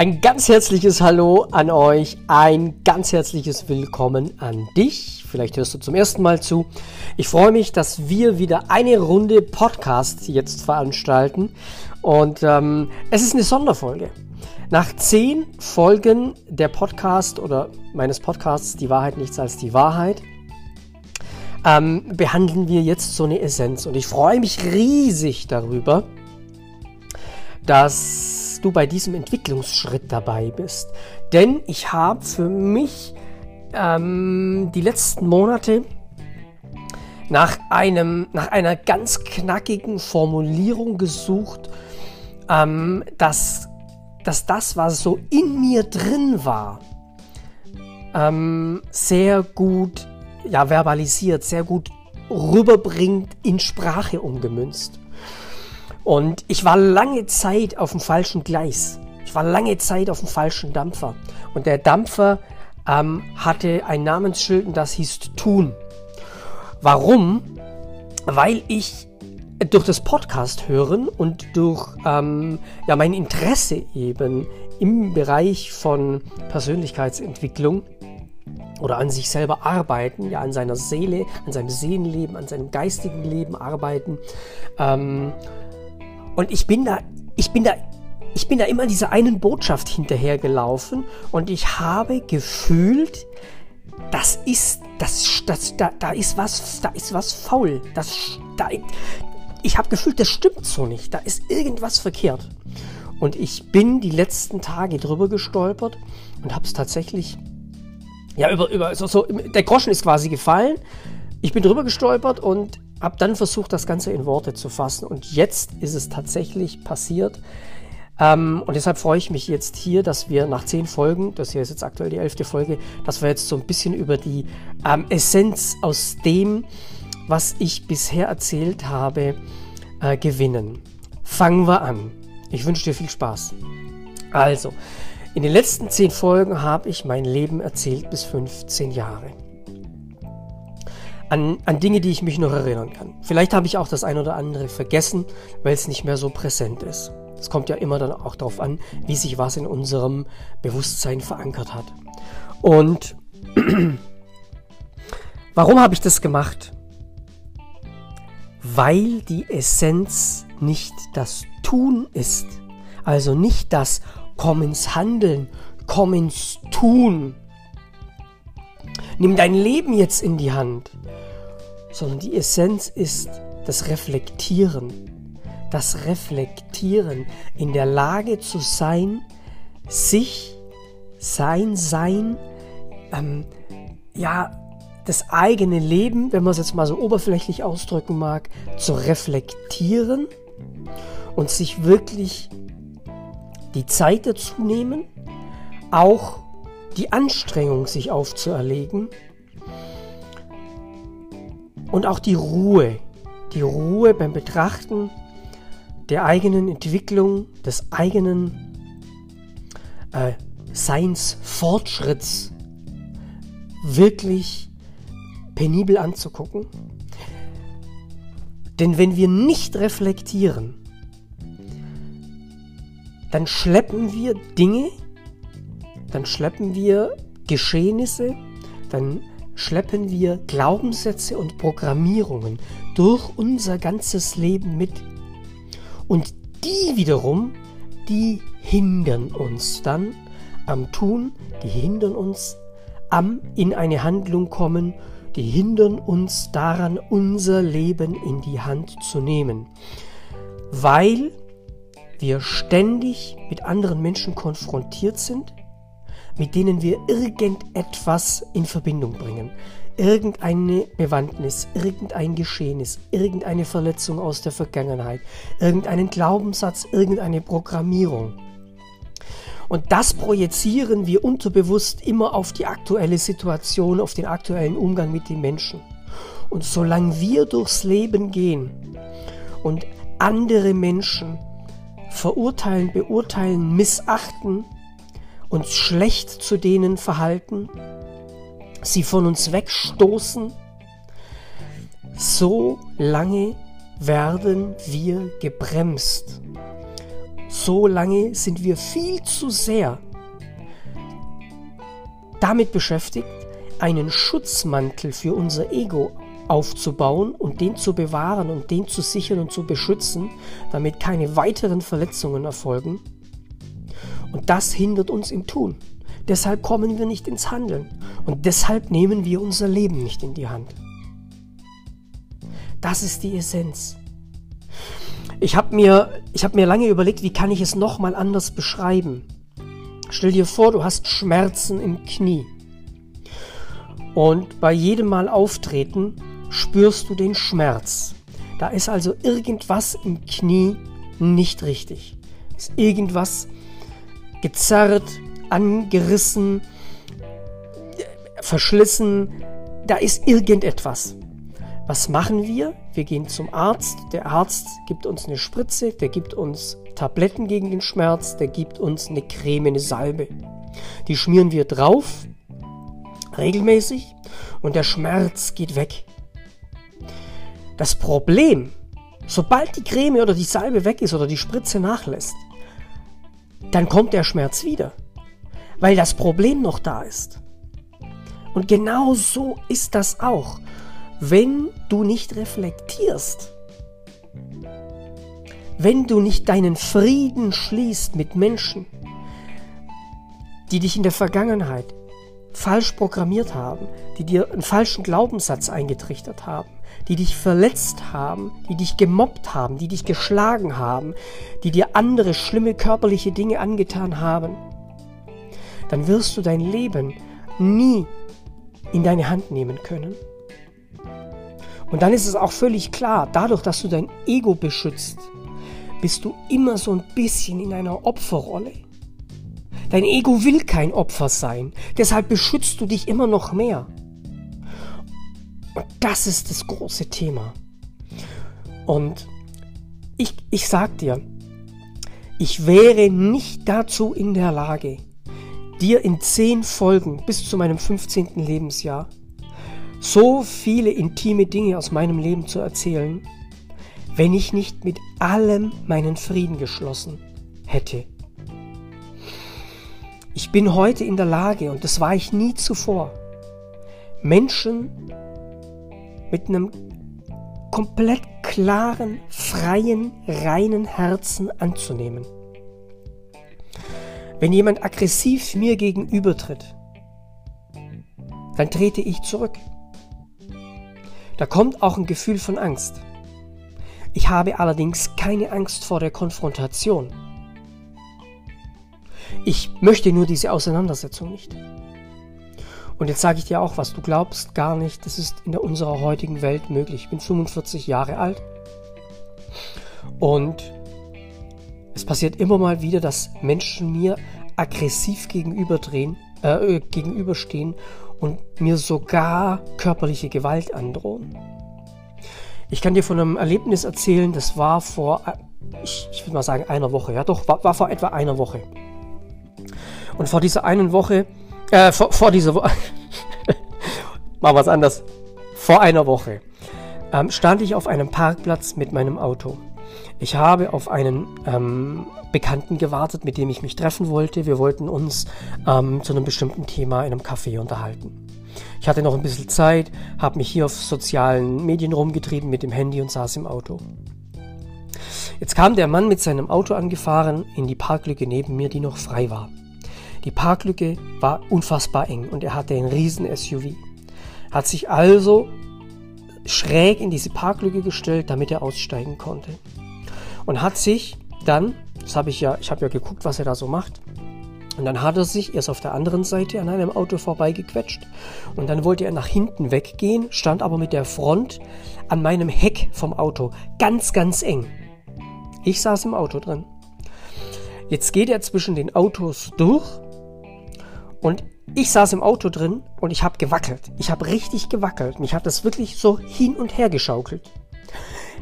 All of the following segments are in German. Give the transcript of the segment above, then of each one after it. Ein ganz herzliches Hallo an euch, ein ganz herzliches Willkommen an dich. Vielleicht hörst du zum ersten Mal zu. Ich freue mich, dass wir wieder eine Runde Podcast jetzt veranstalten. Und es ist eine Sonderfolge. Nach 10 Folgen der Podcast oder meines Podcasts Die Wahrheit nichts als die Wahrheit behandeln wir jetzt so eine Essenz. Und ich freue mich riesig darüber, dass du bei diesem Entwicklungsschritt dabei bist. Denn ich habe für mich die letzten Monate nach einer ganz knackigen Formulierung gesucht, dass das, was so in mir drin war, sehr gut verbalisiert, sehr gut rüberbringt, in Sprache umgemünzt. Und ich war lange Zeit auf dem falschen Gleis. Ich war lange Zeit auf dem falschen Dampfer. Und der Dampfer hatte ein Namensschild und das hieß Tun. Warum? Weil ich durch das Podcast hören und durch mein Interesse eben im Bereich von Persönlichkeitsentwicklung oder an sich selber arbeiten, ja, an seiner Seele, an seinem Seelenleben, an seinem geistigen Leben arbeiten, und ich bin da immer dieser einen Botschaft hinterhergelaufen und ich habe gefühlt, da ist was faul. Ich habe gefühlt, das stimmt so nicht. Da ist irgendwas verkehrt. Und ich bin die letzten Tage drüber gestolpert und habe es tatsächlich der Groschen ist quasi gefallen. Ich bin drüber gestolpert und habe dann versucht, das Ganze in Worte zu fassen. Und jetzt ist es tatsächlich passiert. Und deshalb freue ich mich jetzt hier, dass wir nach 10 Folgen, das hier ist jetzt aktuell die 11. Folge, dass wir jetzt so ein bisschen über die Essenz aus dem, was ich bisher erzählt habe, gewinnen. Fangen wir an. Ich wünsche dir viel Spaß. Also, in den letzten 10 Folgen habe ich mein Leben erzählt bis 15 Jahre. An Dinge, die ich mich noch erinnern kann. Vielleicht habe ich auch das ein oder andere vergessen, weil es nicht mehr so präsent ist. Es kommt ja immer dann auch darauf an, wie sich was in unserem Bewusstsein verankert hat. Und warum habe ich das gemacht? Weil die Essenz nicht das Tun ist. Also nicht das Komm ins Handeln, komm ins Tun. Nimm dein Leben jetzt in die Hand. Sondern die Essenz ist das Reflektieren. Das Reflektieren, in der Lage zu sein, sich, sein Sein, das eigene Leben, wenn man es jetzt mal so oberflächlich ausdrücken mag, zu reflektieren und sich wirklich die Zeit dazu nehmen, auch die Anstrengung sich aufzuerlegen und auch die Ruhe beim Betrachten der eigenen Entwicklung, des eigenen Seinsfortschritts wirklich penibel anzugucken. Denn wenn wir nicht reflektieren, dann schleppen wir Dinge, dann schleppen wir Geschehnisse, dann schleppen wir Glaubenssätze und Programmierungen durch unser ganzes Leben mit. Und die wiederum, die hindern uns dann am Tun, die hindern uns am in eine Handlung kommen, die hindern uns daran, unser Leben in die Hand zu nehmen. Weil wir ständig mit anderen Menschen konfrontiert sind, mit denen wir irgendetwas in Verbindung bringen. Irgendeine Bewandtnis, irgendein Geschehnis, irgendeine Verletzung aus der Vergangenheit, irgendeinen Glaubenssatz, irgendeine Programmierung. Und das projizieren wir unterbewusst immer auf die aktuelle Situation, auf den aktuellen Umgang mit den Menschen. Und solange wir durchs Leben gehen und andere Menschen verurteilen, beurteilen, missachten, uns schlecht zu denen verhalten, sie von uns wegstoßen, so lange werden wir gebremst. so lange sind wir viel zu sehr damit beschäftigt, einen Schutzmantel für unser Ego aufzubauen und den zu bewahren und den zu sichern und zu beschützen, damit keine weiteren Verletzungen erfolgen. Und das hindert uns im Tun. Deshalb kommen wir nicht ins Handeln und deshalb nehmen wir unser Leben nicht in die Hand. Das ist die Essenz. Ich hab mir lange überlegt, wie kann ich es nochmal anders beschreiben. Stell dir vor, du hast Schmerzen im Knie und bei jedem Mal Auftreten spürst du den Schmerz. Da ist also irgendwas im Knie nicht richtig. Ist irgendwas gezerrt, angerissen, verschlissen, da ist irgendetwas. Was machen wir? Wir gehen zum Arzt, der Arzt gibt uns eine Spritze, der gibt uns Tabletten gegen den Schmerz, der gibt uns eine Creme, eine Salbe. Die schmieren wir drauf, regelmäßig, und der Schmerz geht weg. Das Problem, sobald die Creme oder die Salbe weg ist oder die Spritze nachlässt, dann kommt der Schmerz wieder, weil das Problem noch da ist. Und genau so ist das auch, wenn du nicht reflektierst, wenn du nicht deinen Frieden schließt mit Menschen, die dich in der Vergangenheit falsch programmiert haben, die dir einen falschen Glaubenssatz eingetrichtert haben, die dich verletzt haben, die dich gemobbt haben, die dich geschlagen haben, die dir andere schlimme körperliche Dinge angetan haben, dann wirst du dein Leben nie in deine Hand nehmen können. Und dann ist es auch völlig klar, dadurch, dass du dein Ego beschützt, bist du immer so ein bisschen in einer Opferrolle. Dein Ego will kein Opfer sein, deshalb beschützt du dich immer noch mehr. Und das ist das große Thema. Und ich sag dir, ich wäre nicht dazu in der Lage, dir in 10 Folgen bis zu meinem 15. Lebensjahr so viele intime Dinge aus meinem Leben zu erzählen, wenn ich nicht mit allem meinen Frieden geschlossen hätte. Ich bin heute in der Lage, und das war ich nie zuvor, Menschen mit einem komplett klaren, freien, reinen Herzen anzunehmen. Wenn jemand aggressiv mir gegenübertritt, dann trete ich zurück. Da kommt auch ein Gefühl von Angst. Ich habe allerdings keine Angst vor der Konfrontation. Ich möchte nur diese Auseinandersetzung nicht. Und jetzt sage ich dir auch was, du glaubst gar nicht, das ist in unserer heutigen Welt möglich. Ich bin 45 Jahre alt und es passiert immer mal wieder, dass Menschen mir aggressiv gegenüberstehen und mir sogar körperliche Gewalt androhen. Ich kann dir von einem Erlebnis erzählen, das war vor, ich würde mal sagen, einer Woche. Ja doch, war vor etwa einer Woche. Und vor dieser einen Woche, Vor einer Woche stand ich auf einem Parkplatz mit meinem Auto. Ich habe auf einen Bekannten gewartet, mit dem ich mich treffen wollte. Wir wollten uns zu einem bestimmten Thema in einem Café unterhalten. Ich hatte noch ein bisschen Zeit, habe mich hier auf sozialen Medien rumgetrieben mit dem Handy und saß im Auto. Jetzt kam der Mann mit seinem Auto angefahren in die Parklücke neben mir, die noch frei war. Die Parklücke war unfassbar eng und er hatte einen riesen SUV. Hat sich also schräg in diese Parklücke gestellt, damit er aussteigen konnte. Und hat sich dann, ich habe ja geguckt, was er da so macht, und dann hat er sich erst auf der anderen Seite an einem Auto vorbeigequetscht und dann wollte er nach hinten weggehen, stand aber mit der Front an meinem Heck vom Auto, ganz, ganz eng. Ich saß im Auto drin. Jetzt geht er zwischen den Autos durch und ich saß im Auto drin und ich habe gewackelt. Ich habe richtig gewackelt. Mich hat das wirklich so hin und her geschaukelt.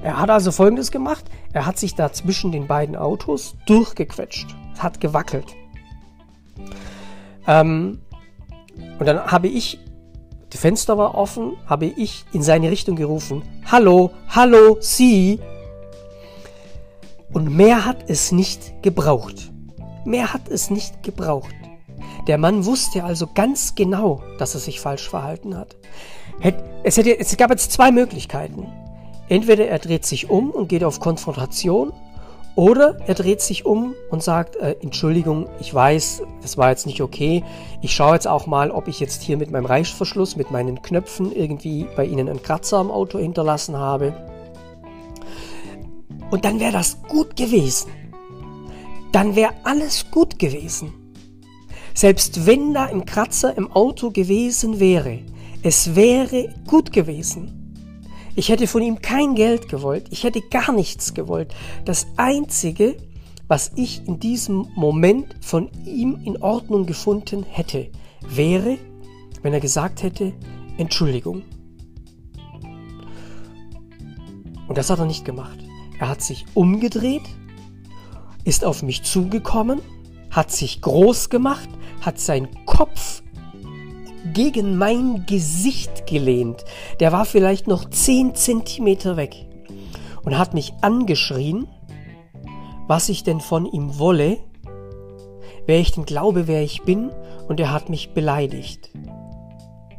Er hat also Folgendes gemacht. Er hat sich da zwischen den beiden Autos durchgequetscht. Hat gewackelt. Und dann habe ich, die Fenster war offen, habe ich in seine Richtung gerufen. Hallo, hallo, Sie. Und mehr hat es nicht gebraucht. Mehr hat es nicht gebraucht. Der Mann wusste also ganz genau, dass er sich falsch verhalten hat. Es gab jetzt zwei Möglichkeiten. Entweder er dreht sich um und geht auf Konfrontation, oder er dreht sich um und sagt, Entschuldigung, ich weiß, das war jetzt nicht okay. Ich schaue jetzt auch mal, ob ich jetzt hier mit meinem Reißverschluss, mit meinen Knöpfen irgendwie bei Ihnen einen Kratzer am Auto hinterlassen habe. Und dann wäre das gut gewesen. Dann wäre alles gut gewesen. Selbst wenn da ein Kratzer im Auto gewesen wäre, es wäre gut gewesen. Ich hätte von ihm kein Geld gewollt. Ich hätte gar nichts gewollt. Das Einzige, was ich in diesem Moment von ihm in Ordnung gefunden hätte, wäre, wenn er gesagt hätte, Entschuldigung. Und das hat er nicht gemacht. Er hat sich umgedreht, ist auf mich zugekommen, hat sich groß gemacht, hat seinen Kopf gegen mein Gesicht gelehnt. Der war vielleicht noch 10 Zentimeter weg und hat mich angeschrien, was ich denn von ihm wolle, wer ich denn glaube, wer ich bin, und er hat mich beleidigt.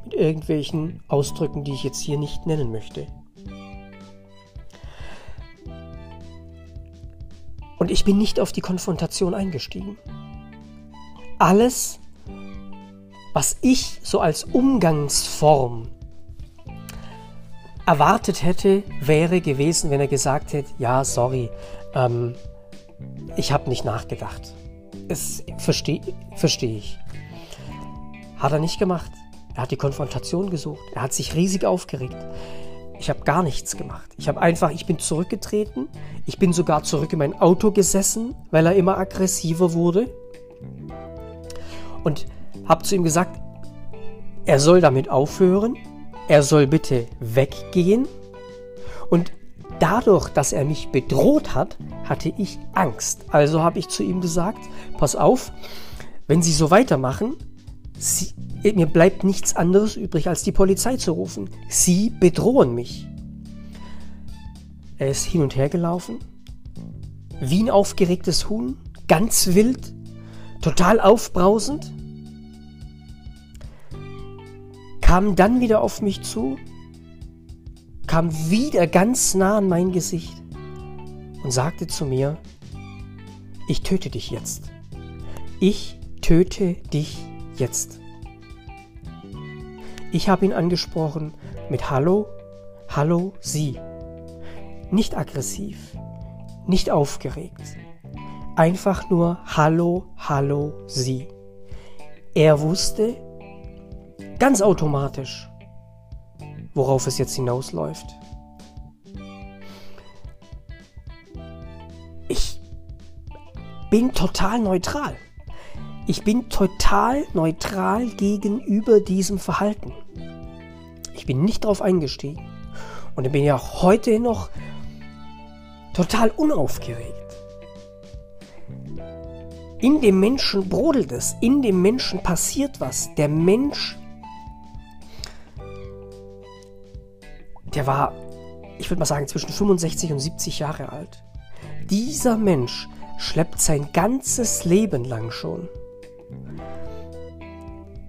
Mit irgendwelchen Ausdrücken, die ich jetzt hier nicht nennen möchte. Und ich bin nicht auf die Konfrontation eingestiegen. Alles, was ich so als Umgangsform erwartet hätte, wäre gewesen, wenn er gesagt hätte, ja, sorry, ich habe nicht nachgedacht. Das verstehe ich. Hat er nicht gemacht. Er hat die Konfrontation gesucht. Er hat sich riesig aufgeregt. Ich habe gar nichts gemacht. Ich bin zurückgetreten. Ich bin sogar zurück in mein Auto gesessen, weil er immer aggressiver wurde. Und habe zu ihm gesagt, er soll damit aufhören. Er soll bitte weggehen. Und dadurch, dass er mich bedroht hat, hatte ich Angst. Also habe ich zu ihm gesagt, pass auf, wenn Sie so weitermachen, mir bleibt nichts anderes übrig, als die Polizei zu rufen. Sie bedrohen mich. Er ist hin und her gelaufen, wie ein aufgeregtes Huhn, ganz wild, total aufbrausend, kam dann wieder auf mich zu, kam wieder ganz nah an mein Gesicht und sagte zu mir, ich töte dich jetzt. Ich töte dich jetzt. Ich habe ihn angesprochen mit Hallo, Hallo, Sie. Nicht aggressiv, nicht aufgeregt. Einfach nur Hallo, Hallo, Sie. Er wusste ganz automatisch, worauf es jetzt hinausläuft. Ich bin total neutral. Ich bin total neutral gegenüber diesem Verhalten. Ich bin nicht drauf eingestiegen. Und ich bin ja auch heute noch total unaufgeregt. In dem Menschen brodelt es. In dem Menschen passiert was. Der Mensch, der war, ich würde mal sagen, zwischen 65 und 70 Jahre alt. Dieser Mensch schleppt sein ganzes Leben lang schon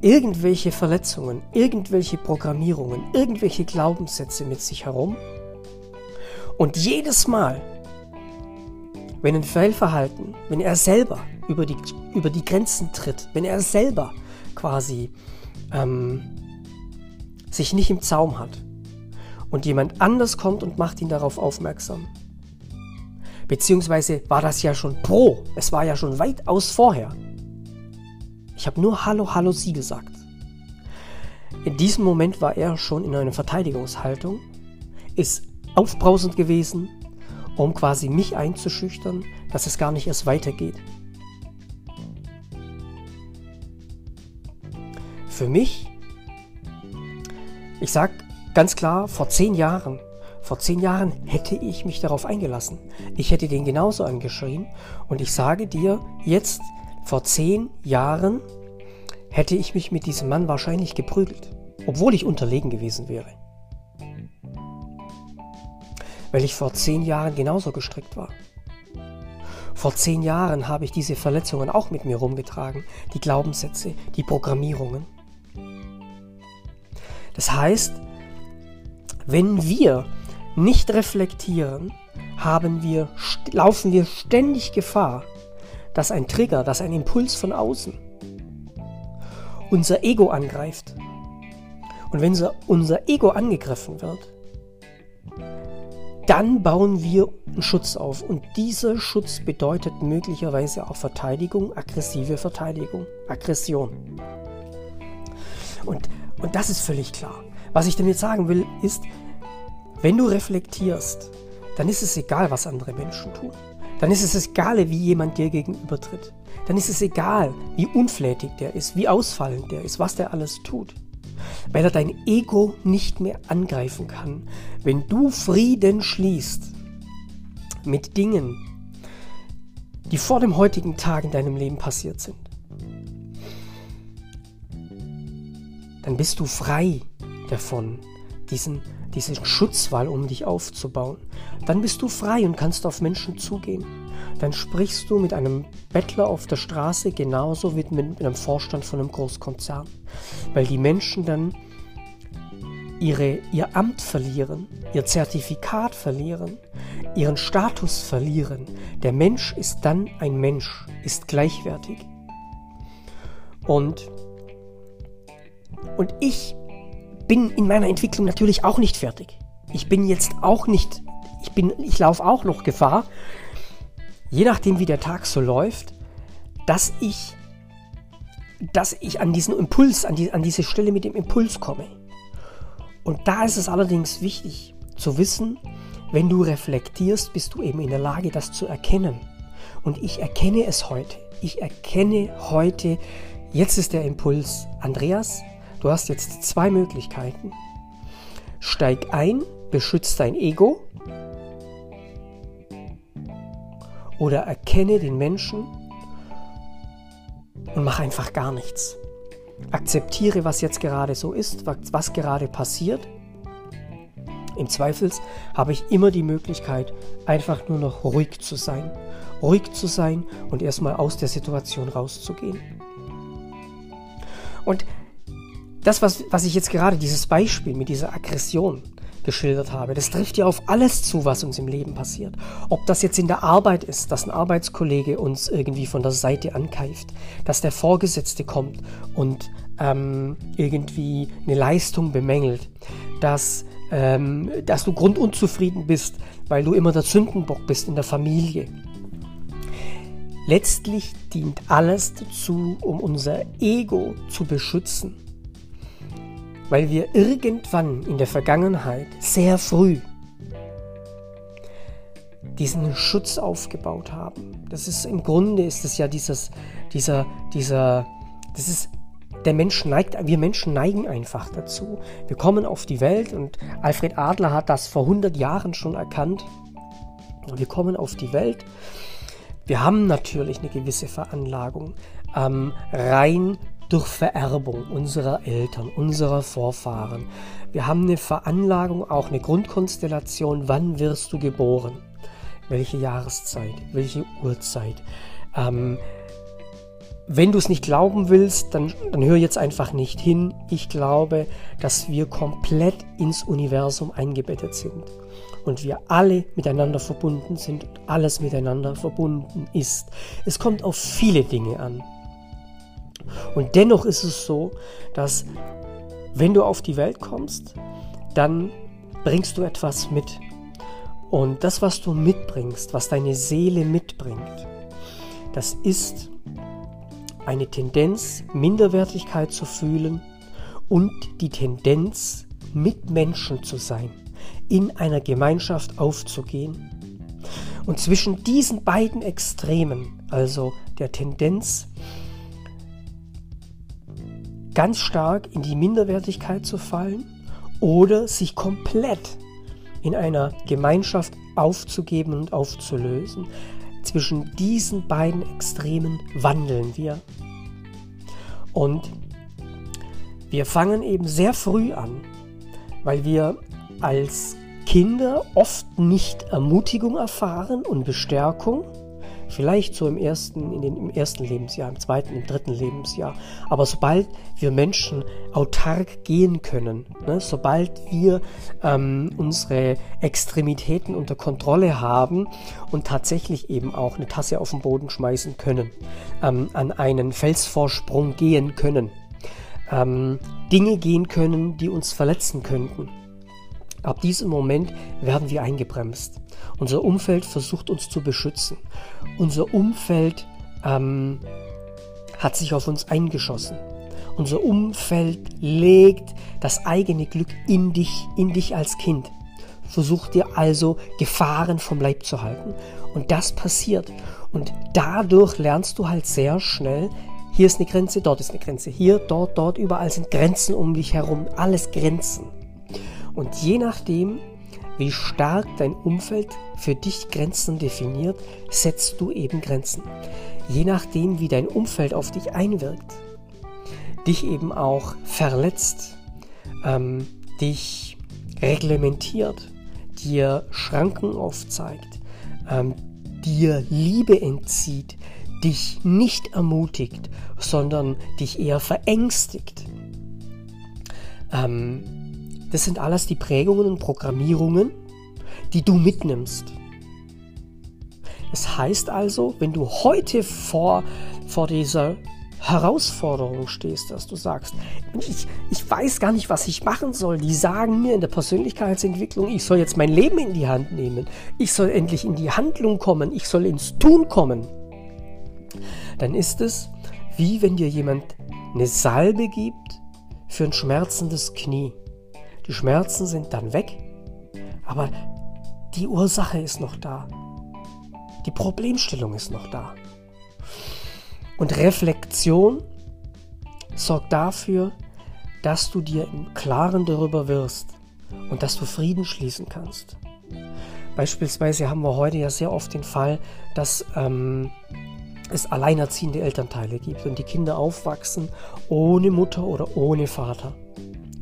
irgendwelche Verletzungen, irgendwelche Programmierungen, irgendwelche Glaubenssätze mit sich herum. Und jedes Mal, wenn ein Fehlverhalten, wenn er selber über die Grenzen tritt, wenn er selber quasi sich nicht im Zaum hat und jemand anders kommt und macht ihn darauf aufmerksam, beziehungsweise war das ja schon es war ja schon weitaus vorher. Ich habe nur Hallo, Hallo, Sie gesagt. In diesem Moment war er schon in einer Verteidigungshaltung, ist aufbrausend gewesen, um quasi mich einzuschüchtern, dass es gar nicht erst weitergeht. Für mich, ich sage ganz klar, vor 10 Jahren hätte ich mich darauf eingelassen. Ich hätte den genauso angeschrien und ich sage dir jetzt, vor 10 Jahren hätte ich mich mit diesem Mann wahrscheinlich geprügelt, obwohl ich unterlegen gewesen wäre. Weil ich vor 10 Jahren genauso gestrickt war. Vor 10 Jahren habe ich diese Verletzungen auch mit mir rumgetragen, die Glaubenssätze, die Programmierungen. Das heißt, wenn wir nicht reflektieren, laufen wir ständig Gefahr, dass ein Trigger, dass ein Impuls von außen unser Ego angreift. Und wenn unser Ego angegriffen wird, dann bauen wir einen Schutz auf. Und dieser Schutz bedeutet möglicherweise auch Verteidigung, aggressive Verteidigung, Aggression. Und das ist völlig klar. Was ich damit sagen will, ist, wenn du reflektierst, dann ist es egal, was andere Menschen tun. Dann ist es egal, wie jemand dir gegenübertritt. Dann ist es egal, wie unflätig der ist, wie ausfallend der ist, was der alles tut. Weil er dein Ego nicht mehr angreifen kann. Wenn du Frieden schließt mit Dingen, die vor dem heutigen Tag in deinem Leben passiert sind, dann bist du frei davon, diesen Schutzwall um dich aufzubauen. Dann bist du frei und kannst auf Menschen zugehen. Dann sprichst du mit einem Bettler auf der Straße genauso wie mit einem Vorstand von einem Großkonzern. Weil die Menschen dann ihr Amt verlieren, ihr Zertifikat verlieren, ihren Status verlieren. Der Mensch ist dann ein Mensch, ist gleichwertig. Und ich bin in meiner Entwicklung natürlich auch nicht fertig. Ich laufe auch noch Gefahr, je nachdem wie der Tag so läuft, dass ich an diesen Impuls, an diese Stelle mit dem Impuls komme. Und da ist es allerdings wichtig zu wissen, wenn du reflektierst, bist du eben in der Lage, das zu erkennen. Und ich erkenne es heute. Ich erkenne heute, jetzt ist der Impuls, Andreas, du hast jetzt 2 Möglichkeiten. Steig ein, beschütze dein Ego, oder erkenne den Menschen und mach einfach gar nichts. Akzeptiere, was jetzt gerade so ist, was gerade passiert. Im Zweifel habe ich immer die Möglichkeit, einfach nur noch ruhig zu sein. Ruhig zu sein und erstmal aus der Situation rauszugehen. Und das, was ich jetzt gerade, dieses Beispiel mit dieser Aggression geschildert habe, das trifft ja auf alles zu, was uns im Leben passiert. Ob das jetzt in der Arbeit ist, dass ein Arbeitskollege uns irgendwie von der Seite ankeift, dass der Vorgesetzte kommt und irgendwie eine Leistung bemängelt, dass du grundunzufrieden bist, weil du immer der Sündenbock bist in der Familie. Letztlich dient alles dazu, um unser Ego zu beschützen. Weil wir irgendwann in der Vergangenheit sehr früh diesen Schutz aufgebaut haben. Das ist im Grunde, ist es ja wir Menschen neigen einfach dazu. Wir kommen auf die Welt und Alfred Adler hat das vor 100 Jahren schon erkannt. Wir kommen auf die Welt. Wir haben natürlich eine gewisse Veranlagung rein durch Vererbung unserer Eltern, unserer Vorfahren. Wir haben eine Veranlagung, auch eine Grundkonstellation, wann wirst du geboren? Welche Jahreszeit? Welche Uhrzeit? Wenn du es nicht glauben willst, dann hör jetzt einfach nicht hin. Ich glaube, dass wir komplett ins Universum eingebettet sind. Und wir alle miteinander verbunden sind und alles miteinander verbunden ist. Es kommt auf viele Dinge an. Und dennoch ist es so, dass wenn du auf die Welt kommst, dann bringst du etwas mit. Und das, was du mitbringst, was deine Seele mitbringt, das ist eine Tendenz, Minderwertigkeit zu fühlen und die Tendenz, Mitmenschen zu sein, in einer Gemeinschaft aufzugehen. Und zwischen diesen beiden Extremen, also der Tendenz, ganz stark in die Minderwertigkeit zu fallen oder sich komplett in einer Gemeinschaft aufzugeben und aufzulösen. Zwischen diesen beiden Extremen wandeln wir. Und wir fangen eben sehr früh an, weil wir als Kinder oft nicht Ermutigung erfahren und Bestärkung, Vielleicht so im ersten Lebensjahr, im zweiten, im dritten Lebensjahr. Aber sobald wir Menschen autark gehen können, ne, sobald wir unsere Extremitäten unter Kontrolle haben und tatsächlich eben auch eine Tasse auf den Boden schmeißen können, an einen Felsvorsprung gehen können, Dinge gehen können, die uns verletzen könnten. Ab diesem Moment werden wir eingebremst. Unser Umfeld versucht uns zu beschützen. Unser Umfeld hat sich auf uns eingeschossen. Unser Umfeld legt das eigene Glück in dich als Kind. Versucht dir also Gefahren vom Leib zu halten. Und das passiert. Und dadurch lernst du halt sehr schnell, hier ist eine Grenze, dort ist eine Grenze, hier, dort, überall sind Grenzen um dich herum. Alles Grenzen. Und je nachdem, wie stark dein Umfeld für dich Grenzen definiert, setzt du eben Grenzen. Je nachdem, wie dein Umfeld auf dich einwirkt, dich eben auch verletzt, dich reglementiert, dir Schranken aufzeigt, dir Liebe entzieht, dich nicht ermutigt, sondern dich eher verängstigt. Das sind alles die Prägungen und Programmierungen, die du mitnimmst. Das heißt also, wenn du heute vor dieser Herausforderung stehst, dass du sagst, ich weiß gar nicht, was ich machen soll. Die sagen mir in der Persönlichkeitsentwicklung, ich soll jetzt mein Leben in die Hand nehmen. Ich soll endlich in die Handlung kommen. Ich soll ins Tun kommen. Dann ist es, wie wenn dir jemand eine Salbe gibt für ein schmerzendes Knie. Die Schmerzen sind dann weg, aber die Ursache ist noch da. Die Problemstellung ist noch da. Und Reflexion sorgt dafür, dass du dir im Klaren darüber wirst und dass du Frieden schließen kannst. Beispielsweise haben wir heute ja sehr oft den Fall, dass es alleinerziehende Elternteile gibt und die Kinder aufwachsen ohne Mutter oder ohne Vater.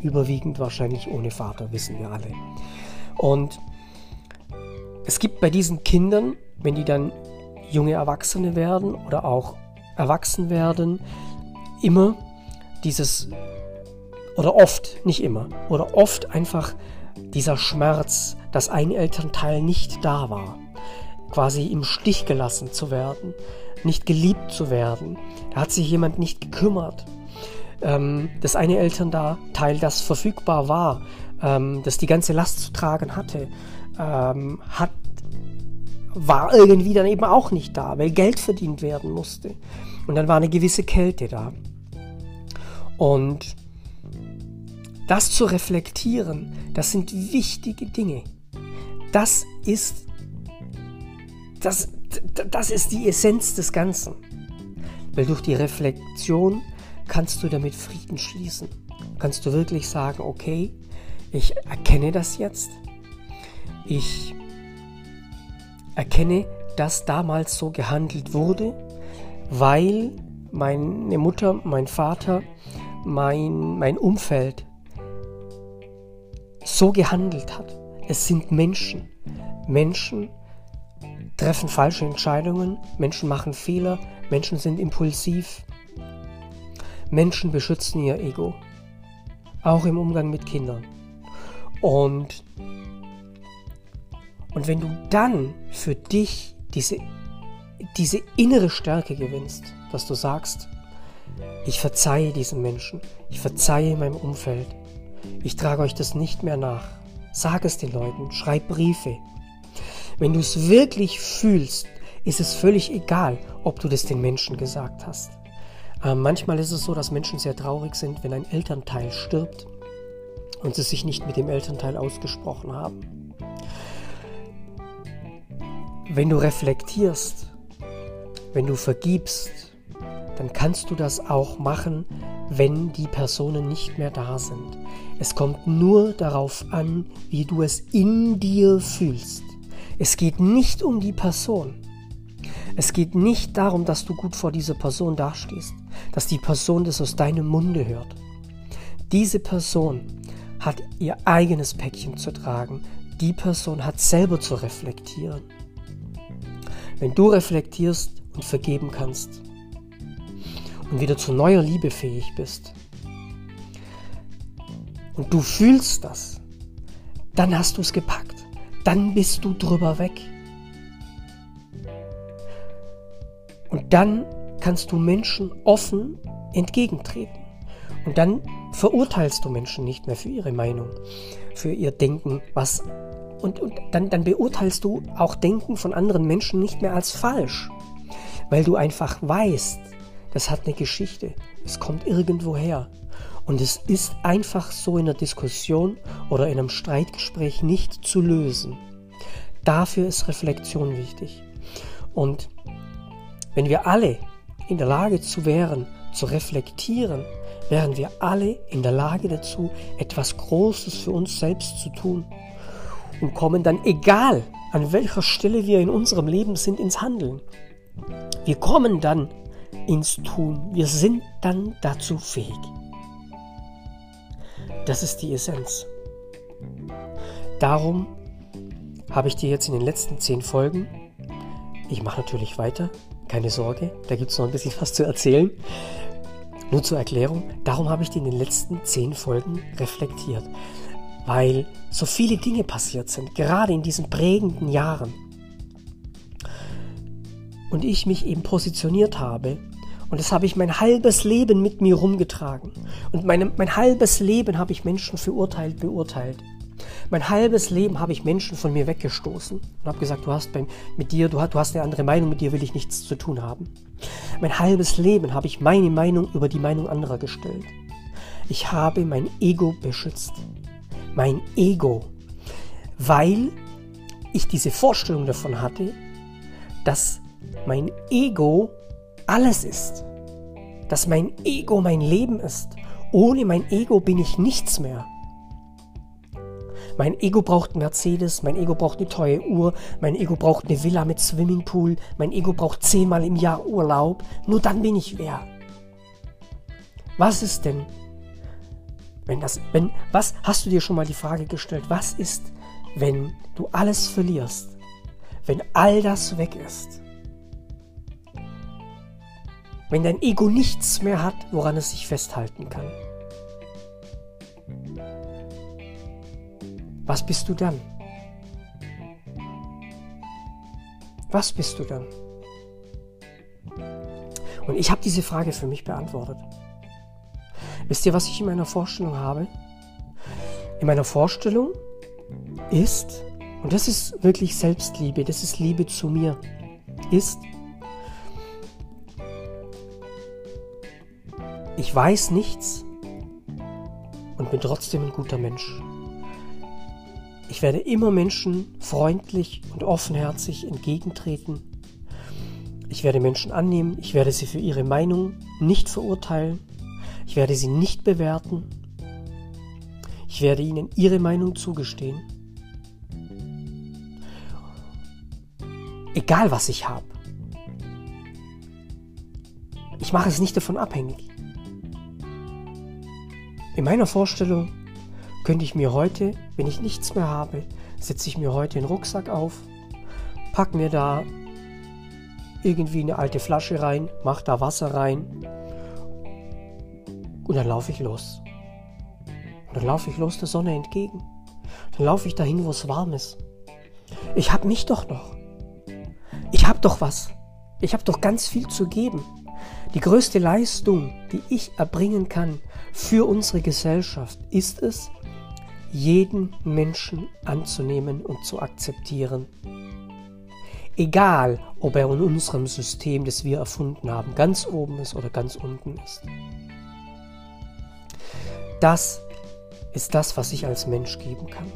Überwiegend wahrscheinlich ohne Vater, wissen wir alle. Und es gibt bei diesen Kindern, wenn die dann junge Erwachsene werden oder auch erwachsen werden, immer dieses, oder oft, nicht immer, oder oft einfach dieser Schmerz, dass ein Elternteil nicht da war, quasi im Stich gelassen zu werden, nicht geliebt zu werden, da hat sich jemand nicht gekümmert. Das eine Elternteil, das verfügbar war, das die ganze Last zu tragen hatte, war irgendwie dann eben auch nicht da, weil Geld verdient werden musste. Und dann war eine gewisse Kälte da. Und das zu reflektieren, das sind wichtige Dinge. Das ist die Essenz des Ganzen. Weil durch die Reflexion kannst du damit Frieden schließen. Kannst du wirklich sagen, okay, ich erkenne das jetzt. Ich erkenne, dass damals so gehandelt wurde, weil meine Mutter, mein Vater, mein Umfeld so gehandelt hat. Es sind Menschen. Menschen treffen falsche Entscheidungen, Menschen machen Fehler, Menschen sind impulsiv. Menschen beschützen ihr Ego, auch im Umgang mit Kindern. Und wenn du dann für dich diese innere Stärke gewinnst, dass du sagst, ich verzeihe diesen Menschen, ich verzeihe meinem Umfeld, ich trage euch das nicht mehr nach, sag es den Leuten, schreib Briefe. Wenn du es wirklich fühlst, ist es völlig egal, ob du das den Menschen gesagt hast. Manchmal ist es so, dass Menschen sehr traurig sind, wenn ein Elternteil stirbt und sie sich nicht mit dem Elternteil ausgesprochen haben. Wenn du reflektierst, wenn du vergibst, dann kannst du das auch machen, wenn die Personen nicht mehr da sind. Es kommt nur darauf an, wie du es in dir fühlst. Es geht nicht um die Person. Es geht nicht darum, dass du gut vor dieser Person dastehst, dass die Person das aus deinem Munde hört. Diese Person hat ihr eigenes Päckchen zu tragen. Die Person hat selber zu reflektieren. wenn du reflektierst und vergeben kannst und wieder zu neuer Liebe fähig bist und du fühlst das, dann hast du es gepackt, dann bist du drüber weg. Und dann kannst du Menschen offen entgegentreten. Und dann verurteilst du Menschen nicht mehr für ihre Meinung, für ihr Denken. Und dann beurteilst du auch Denken von anderen Menschen nicht mehr als falsch. Weil du einfach weißt, das hat eine Geschichte, es kommt irgendwo her. Und es ist einfach so in einer Diskussion oder in einem Streitgespräch nicht zu lösen. Dafür ist Reflexion wichtig. Und wenn wir alle in der Lage zu reflektieren, wären wir alle in der Lage dazu, etwas Großes für uns selbst zu tun und kommen dann, egal an welcher Stelle wir in unserem Leben sind, ins Handeln. Wir kommen dann ins Tun, wir sind dann dazu fähig. Das ist die Essenz. Darum habe ich dir jetzt in den letzten 10 Folgen, ich mache natürlich weiter, keine Sorge, da gibt es noch ein bisschen was zu erzählen. Nur zur Erklärung, darum habe ich die in den letzten 10 Folgen reflektiert. Weil so viele Dinge passiert sind, gerade in diesen prägenden Jahren. Und ich mich eben positioniert habe. Und das habe ich mein halbes Leben mit mir rumgetragen. Und mein halbes Leben habe ich Menschen beurteilt. Mein halbes Leben habe ich Menschen von mir weggestoßen und habe gesagt, du hast eine andere Meinung, mit dir will ich nichts zu tun haben. Mein halbes Leben habe ich meine Meinung über die Meinung anderer gestellt. Ich habe mein Ego beschützt. Mein Ego. Weil ich diese Vorstellung davon hatte, dass mein Ego alles ist. Dass mein Ego mein Leben ist. Ohne mein Ego bin ich nichts mehr. Mein Ego braucht einen Mercedes, mein Ego braucht eine teure Uhr, mein Ego braucht eine Villa mit Swimmingpool, mein Ego braucht 10-mal im Jahr Urlaub, nur dann bin ich wer. Was ist denn, hast du dir schon mal die Frage gestellt, was ist, wenn du alles verlierst, wenn all das weg ist? Wenn dein Ego nichts mehr hat, woran es sich festhalten kann? Was bist du dann? Was bist du dann? Und ich habe diese Frage für mich beantwortet. Wisst ihr, was ich in meiner Vorstellung habe? In meiner Vorstellung ist, und das ist wirklich Selbstliebe, das ist Liebe zu mir, ist, ich weiß nichts und bin trotzdem ein guter Mensch. Ich werde immer Menschen freundlich und offenherzig entgegentreten. Ich werde Menschen annehmen. Ich werde sie für ihre Meinung nicht verurteilen. Ich werde sie nicht bewerten. Ich werde ihnen ihre Meinung zugestehen. Egal, was ich habe. Ich mache es nicht davon abhängig. In meiner Vorstellung könnte ich mir heute, wenn ich nichts mehr habe, setze ich mir heute den Rucksack auf, pack mir da irgendwie eine alte Flasche rein, mach da Wasser rein und dann laufe ich los. Und dann laufe ich los der Sonne entgegen. Dann laufe ich dahin, wo es warm ist. Ich habe mich doch noch. Ich habe doch was. Ich habe doch ganz viel zu geben. Die größte Leistung, die ich erbringen kann für unsere Gesellschaft, ist es, jeden Menschen anzunehmen und zu akzeptieren. Egal, ob er in unserem System, das wir erfunden haben, ganz oben ist oder ganz unten ist. Das ist das, was ich als Mensch geben kann.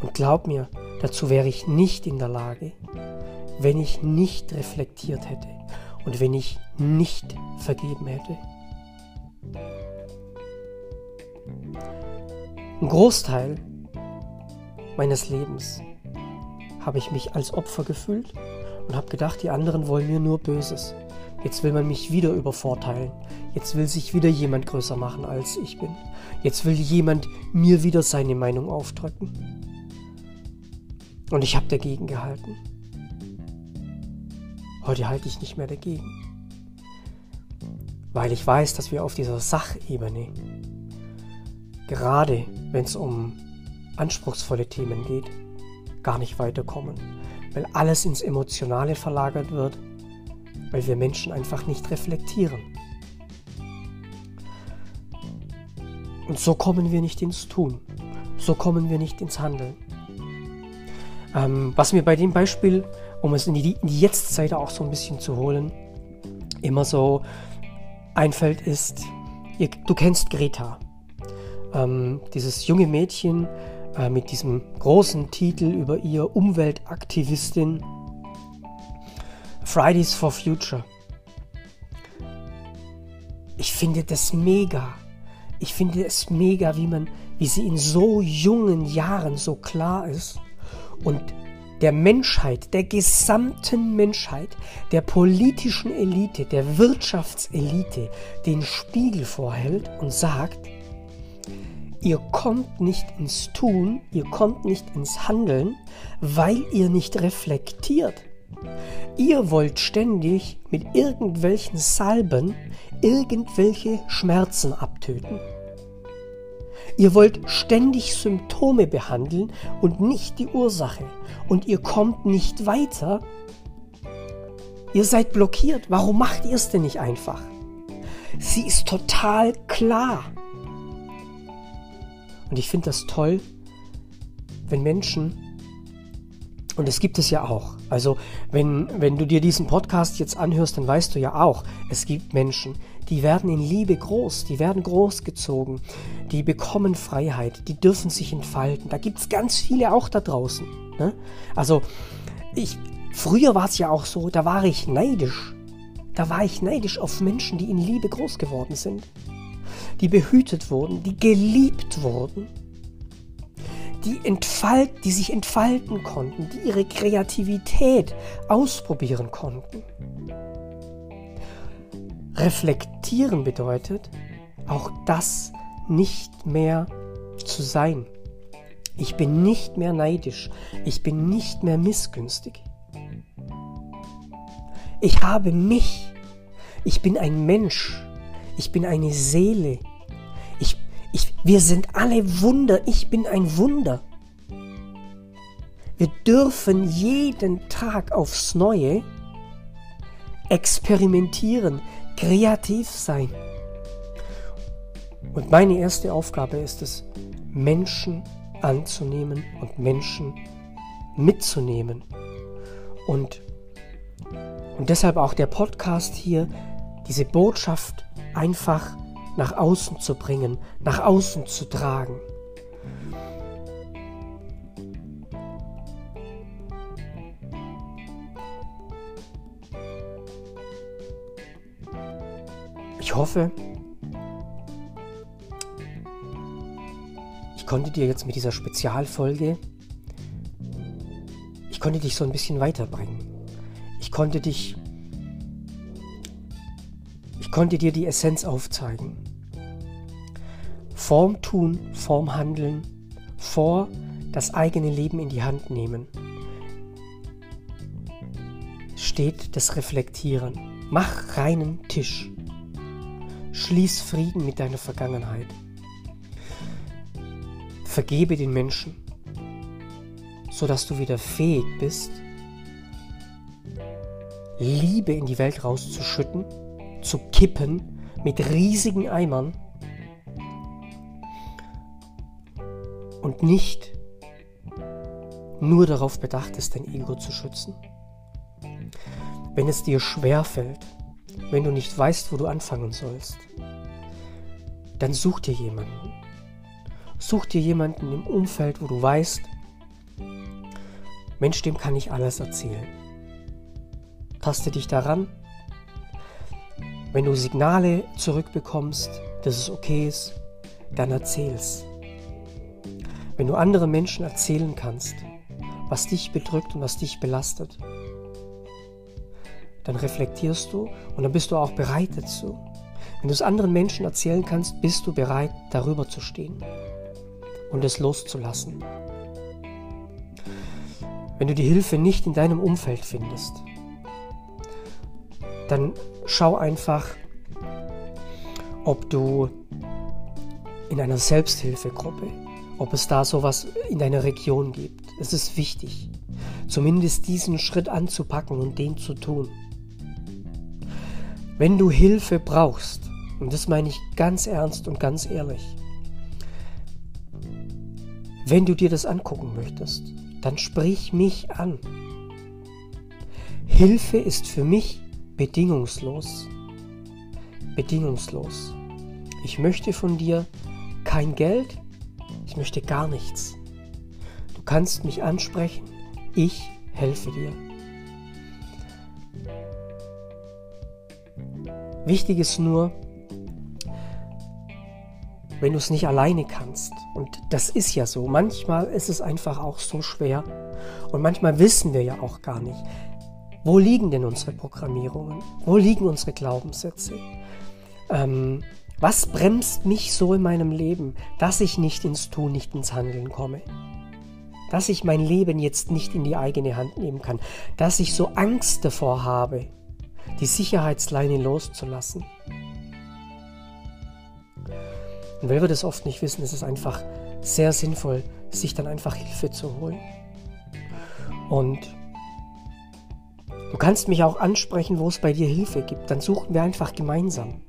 Und glaub mir, dazu wäre ich nicht in der Lage, wenn ich nicht reflektiert hätte und wenn ich nicht vergeben hätte. Ein Großteil meines Lebens habe ich mich als Opfer gefühlt und habe gedacht, die anderen wollen mir nur Böses. Jetzt will man mich wieder übervorteilen. Jetzt will sich wieder jemand größer machen, als ich bin. Jetzt will jemand mir wieder seine Meinung aufdrücken. Und ich habe dagegen gehalten. Heute halte ich nicht mehr dagegen. Weil ich weiß, dass wir auf dieser Sachebene, gerade wenn es um anspruchsvolle Themen geht, gar nicht weiterkommen. Weil alles ins Emotionale verlagert wird, weil wir Menschen einfach nicht reflektieren. Und so kommen wir nicht ins Tun. So kommen wir nicht ins Handeln. Was mir bei dem Beispiel, um es in die Jetztzeit auch so ein bisschen zu holen, immer so einfällt, ist, du kennst Greta. Dieses junge Mädchen mit diesem großen Titel über ihr, Umweltaktivistin, Fridays for Future. Ich finde das mega. Ich finde es mega, wie sie in so jungen Jahren so klar ist und der Menschheit, der gesamten Menschheit, der politischen Elite, der Wirtschaftselite den Spiegel vorhält und sagt, ihr kommt nicht ins Tun, ihr kommt nicht ins Handeln, weil ihr nicht reflektiert. Ihr wollt ständig mit irgendwelchen Salben irgendwelche Schmerzen abtöten. Ihr wollt ständig Symptome behandeln und nicht die Ursache. Und ihr kommt nicht weiter. Ihr seid blockiert. Warum macht ihr es denn nicht einfach? Sie ist total klar. Und ich finde das toll, wenn Menschen, und es gibt es ja auch, also wenn du dir diesen Podcast jetzt anhörst, dann weißt du ja auch, es gibt Menschen, die werden in Liebe groß, die werden großgezogen, die bekommen Freiheit, die dürfen sich entfalten. Da gibt es ganz viele auch da draußen. Ne? Also früher war es ja auch so, da war ich neidisch. Da war ich neidisch auf Menschen, die in Liebe groß geworden sind, die behütet wurden, die geliebt wurden, die sich entfalten konnten, die ihre Kreativität ausprobieren konnten. Reflektieren bedeutet, auch das nicht mehr zu sein. Ich bin nicht mehr neidisch. Ich bin nicht mehr missgünstig. Ich habe mich. Ich bin ein Mensch. Ich bin eine Seele. Wir sind alle Wunder. Ich bin ein Wunder. Wir dürfen jeden Tag aufs Neue experimentieren, kreativ sein. Und meine erste Aufgabe ist es, Menschen anzunehmen und Menschen mitzunehmen. Und deshalb auch der Podcast hier, diese Botschaft einfach nach außen zu bringen, nach außen zu tragen. Ich hoffe, ich konnte dich so ein bisschen weiterbringen. Ich konnte dir die Essenz aufzeigen. Form tun, Form handeln, das eigene Leben in die Hand nehmen. Steht das Reflektieren. Mach reinen Tisch. Schließ Frieden mit deiner Vergangenheit. Vergebe den Menschen, sodass du wieder fähig bist, Liebe in die Welt rauszuschütten, zu kippen mit riesigen Eimern und nicht nur darauf bedacht ist, dein Ego zu schützen. Wenn es dir schwerfällt, wenn du nicht weißt, wo du anfangen sollst, dann such dir jemanden. Such dir jemanden im Umfeld, wo du weißt, Mensch, dem kann ich alles erzählen. Taste dich daran. Wenn du Signale zurückbekommst, dass es okay ist, dann erzähl's. Wenn du anderen Menschen erzählen kannst, was dich bedrückt und was dich belastet, dann reflektierst du und dann bist du auch bereit dazu. Wenn du es anderen Menschen erzählen kannst, bist du bereit, darüber zu stehen und es loszulassen. Wenn du die Hilfe nicht in deinem Umfeld findest, dann schau einfach, ob du in einer Selbsthilfegruppe, ob es da sowas in deiner Region gibt. Es ist wichtig, zumindest diesen Schritt anzupacken und den zu tun. Wenn du Hilfe brauchst, und das meine ich ganz ernst und ganz ehrlich, wenn du dir das angucken möchtest, dann sprich mich an. Hilfe ist für mich bedingungslos. Bedingungslos. Ich möchte von dir kein Geld, ich möchte gar nichts. Du kannst mich ansprechen, ich helfe dir. Wichtig ist nur, wenn du es nicht alleine kannst. Und das ist ja so. Manchmal ist es einfach auch so schwer. Und manchmal wissen wir ja auch gar nicht, wo liegen denn unsere Programmierungen? Wo liegen unsere Glaubenssätze? Was bremst mich so in meinem Leben, dass ich nicht ins Tun, nicht ins Handeln komme? Dass ich mein Leben jetzt nicht in die eigene Hand nehmen kann? Dass ich so Angst davor habe, die Sicherheitsleine loszulassen? Und weil wir das oft nicht wissen, ist es einfach sehr sinnvoll, sich dann einfach Hilfe zu holen. Und du kannst mich auch ansprechen, wo es bei dir Hilfe gibt. Dann suchen wir einfach gemeinsam.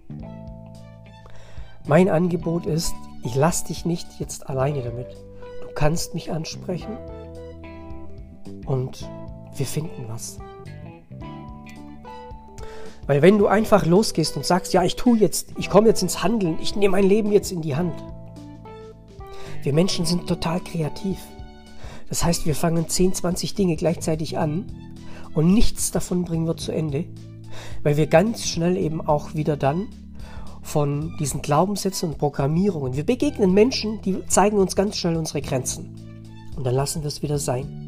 Mein Angebot ist, ich lasse dich nicht jetzt alleine damit. Du kannst mich ansprechen und wir finden was. Weil wenn du einfach losgehst und sagst, ja, ich komme jetzt ins Handeln, ich nehme mein Leben jetzt in die Hand. Wir Menschen sind total kreativ. Das heißt, wir fangen 10, 20 Dinge gleichzeitig an und nichts davon bringen wir zu Ende, weil wir ganz schnell eben auch wieder dann von diesen Glaubenssätzen und Programmierungen, wir begegnen Menschen, die zeigen uns ganz schnell unsere Grenzen und dann lassen wir es wieder sein.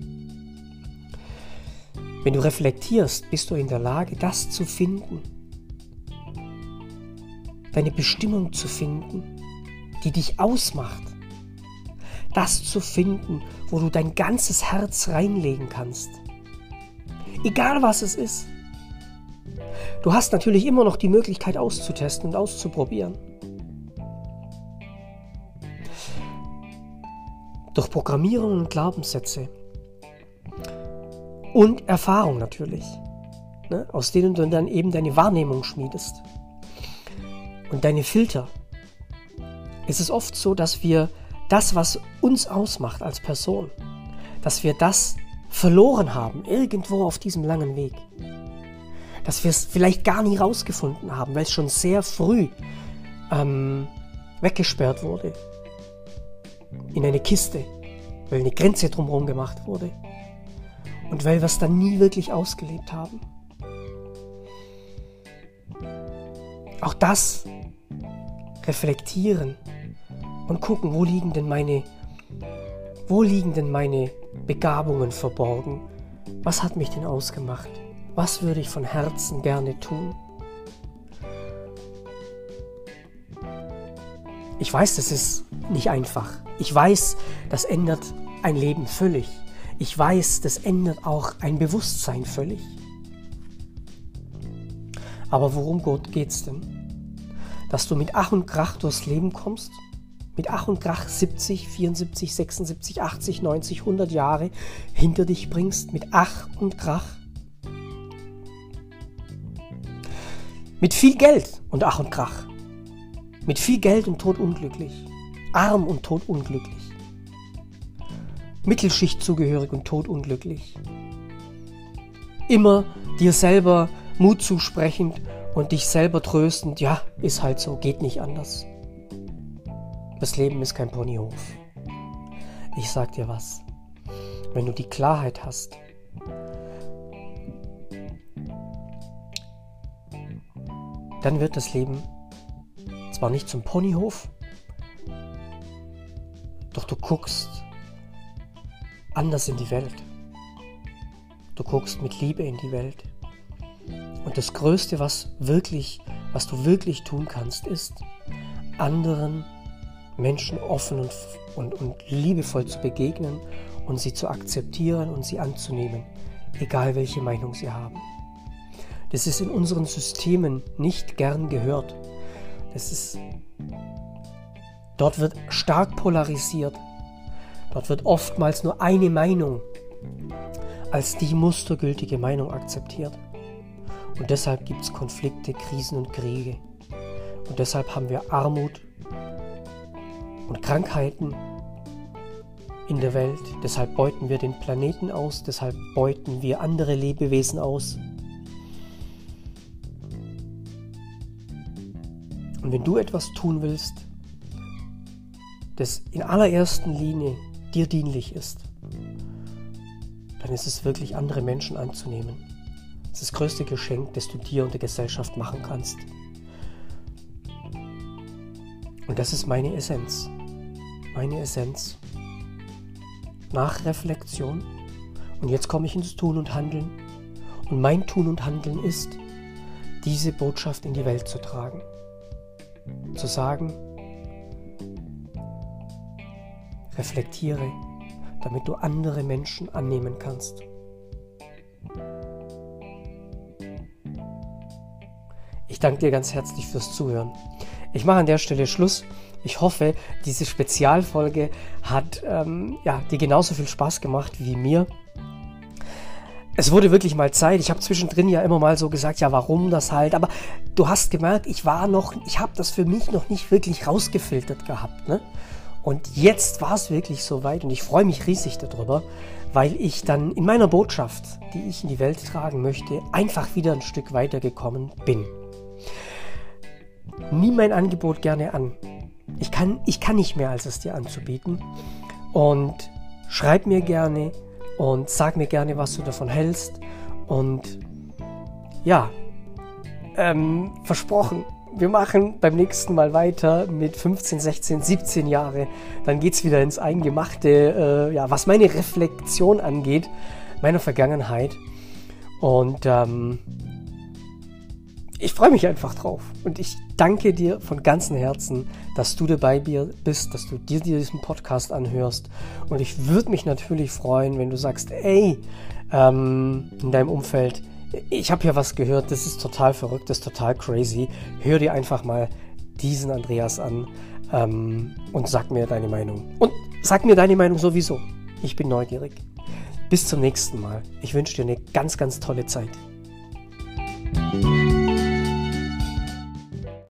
Wenn du reflektierst, bist du in der Lage, das zu finden, deine Bestimmung zu finden, die dich ausmacht, das zu finden, wo du dein ganzes Herz reinlegen kannst, egal was es ist. Du hast natürlich immer noch die Möglichkeit auszutesten und auszuprobieren. Durch Programmierung und Glaubenssätze und Erfahrung natürlich, ne? Aus denen du dann eben deine Wahrnehmung schmiedest und deine Filter. Es ist oft so, dass wir das, was uns ausmacht als Person, dass wir das verloren haben, irgendwo auf diesem langen Weg. Dass wir es vielleicht gar nie rausgefunden haben, weil es schon sehr früh weggesperrt wurde. In eine Kiste, weil eine Grenze drumherum gemacht wurde. Und weil wir es dann nie wirklich ausgelebt haben. Auch das reflektieren und gucken, wo liegen denn meine Begabungen verborgen? Was hat mich denn ausgemacht? Was würde ich von Herzen gerne tun? Ich weiß, das ist nicht einfach. Ich weiß, das ändert ein Leben völlig. Ich weiß, das ändert auch ein Bewusstsein völlig. Aber worum geht's denn? Dass du mit Ach und Krach durchs Leben kommst? Mit Ach und Krach 70, 74, 76, 80, 90, 100 Jahre hinter dich bringst? Mit Ach und Krach? Mit viel Geld und Ach und Krach? Mit viel Geld und todunglücklich? Arm und todunglücklich? Mittelschicht zugehörig und todunglücklich. Immer dir selber Mut zusprechend und dich selber tröstend, ja, ist halt so, geht nicht anders. Das Leben ist kein Ponyhof. Ich sag dir was, wenn du die Klarheit hast, dann wird das Leben zwar nicht zum Ponyhof, doch du guckst anders in die Welt. Du guckst mit Liebe in die Welt. Und das Größte, was du wirklich tun kannst, ist, anderen Menschen offen und liebevoll zu begegnen und sie zu akzeptieren und sie anzunehmen, egal welche Meinung sie haben. Das ist in unseren Systemen nicht gern gehört. Dort wird stark polarisiert. Dort wird oftmals nur eine Meinung als die mustergültige Meinung akzeptiert. Und deshalb gibt es Konflikte, Krisen und Kriege. Und deshalb haben wir Armut und Krankheiten in der Welt. Deshalb beuten wir den Planeten aus. Deshalb beuten wir andere Lebewesen aus. Und wenn du etwas tun willst, das in allererster Linie dir dienlich ist, dann ist es wirklich, andere Menschen anzunehmen. Das ist das größte Geschenk, das du dir und der Gesellschaft machen kannst. Und das ist meine Essenz. Meine Essenz. Nach Reflexion. Und jetzt komme ich ins Tun und Handeln. Und mein Tun und Handeln ist, diese Botschaft in die Welt zu tragen. Zu sagen, reflektiere, damit du andere Menschen annehmen kannst. Ich danke dir ganz herzlich fürs Zuhören. Ich mache an der Stelle Schluss. Ich hoffe, diese Spezialfolge hat dir genauso viel Spaß gemacht wie mir. Es wurde wirklich mal Zeit. Ich habe zwischendrin ja immer mal so gesagt, ja, warum das halt? Aber du hast gemerkt, ich habe das für mich noch nicht wirklich rausgefiltert gehabt, ne? Und jetzt war es wirklich soweit und ich freue mich riesig darüber, weil ich dann in meiner Botschaft, die ich in die Welt tragen möchte, einfach wieder ein Stück weitergekommen bin. Nimm mein Angebot gerne an. Ich kann nicht mehr, als es dir anzubieten. Und schreib mir gerne und sag mir gerne, was du davon hältst. Und ja, versprochen. Wir machen beim nächsten Mal weiter mit 15, 16, 17 Jahre. Dann geht's wieder ins Eingemachte, was meine Reflexion angeht, meiner Vergangenheit. Und ich freue mich einfach drauf. Und ich danke dir von ganzem Herzen, dass du dabei bist, dass du dir diesen Podcast anhörst. Und ich würde mich natürlich freuen, wenn du sagst, in deinem Umfeld, ich habe hier was gehört, das ist total verrückt, das ist total crazy. Hör dir einfach mal diesen Andreas an und sag mir deine Meinung. Und sag mir deine Meinung sowieso. Ich bin neugierig. Bis zum nächsten Mal. Ich wünsche dir eine ganz, ganz tolle Zeit.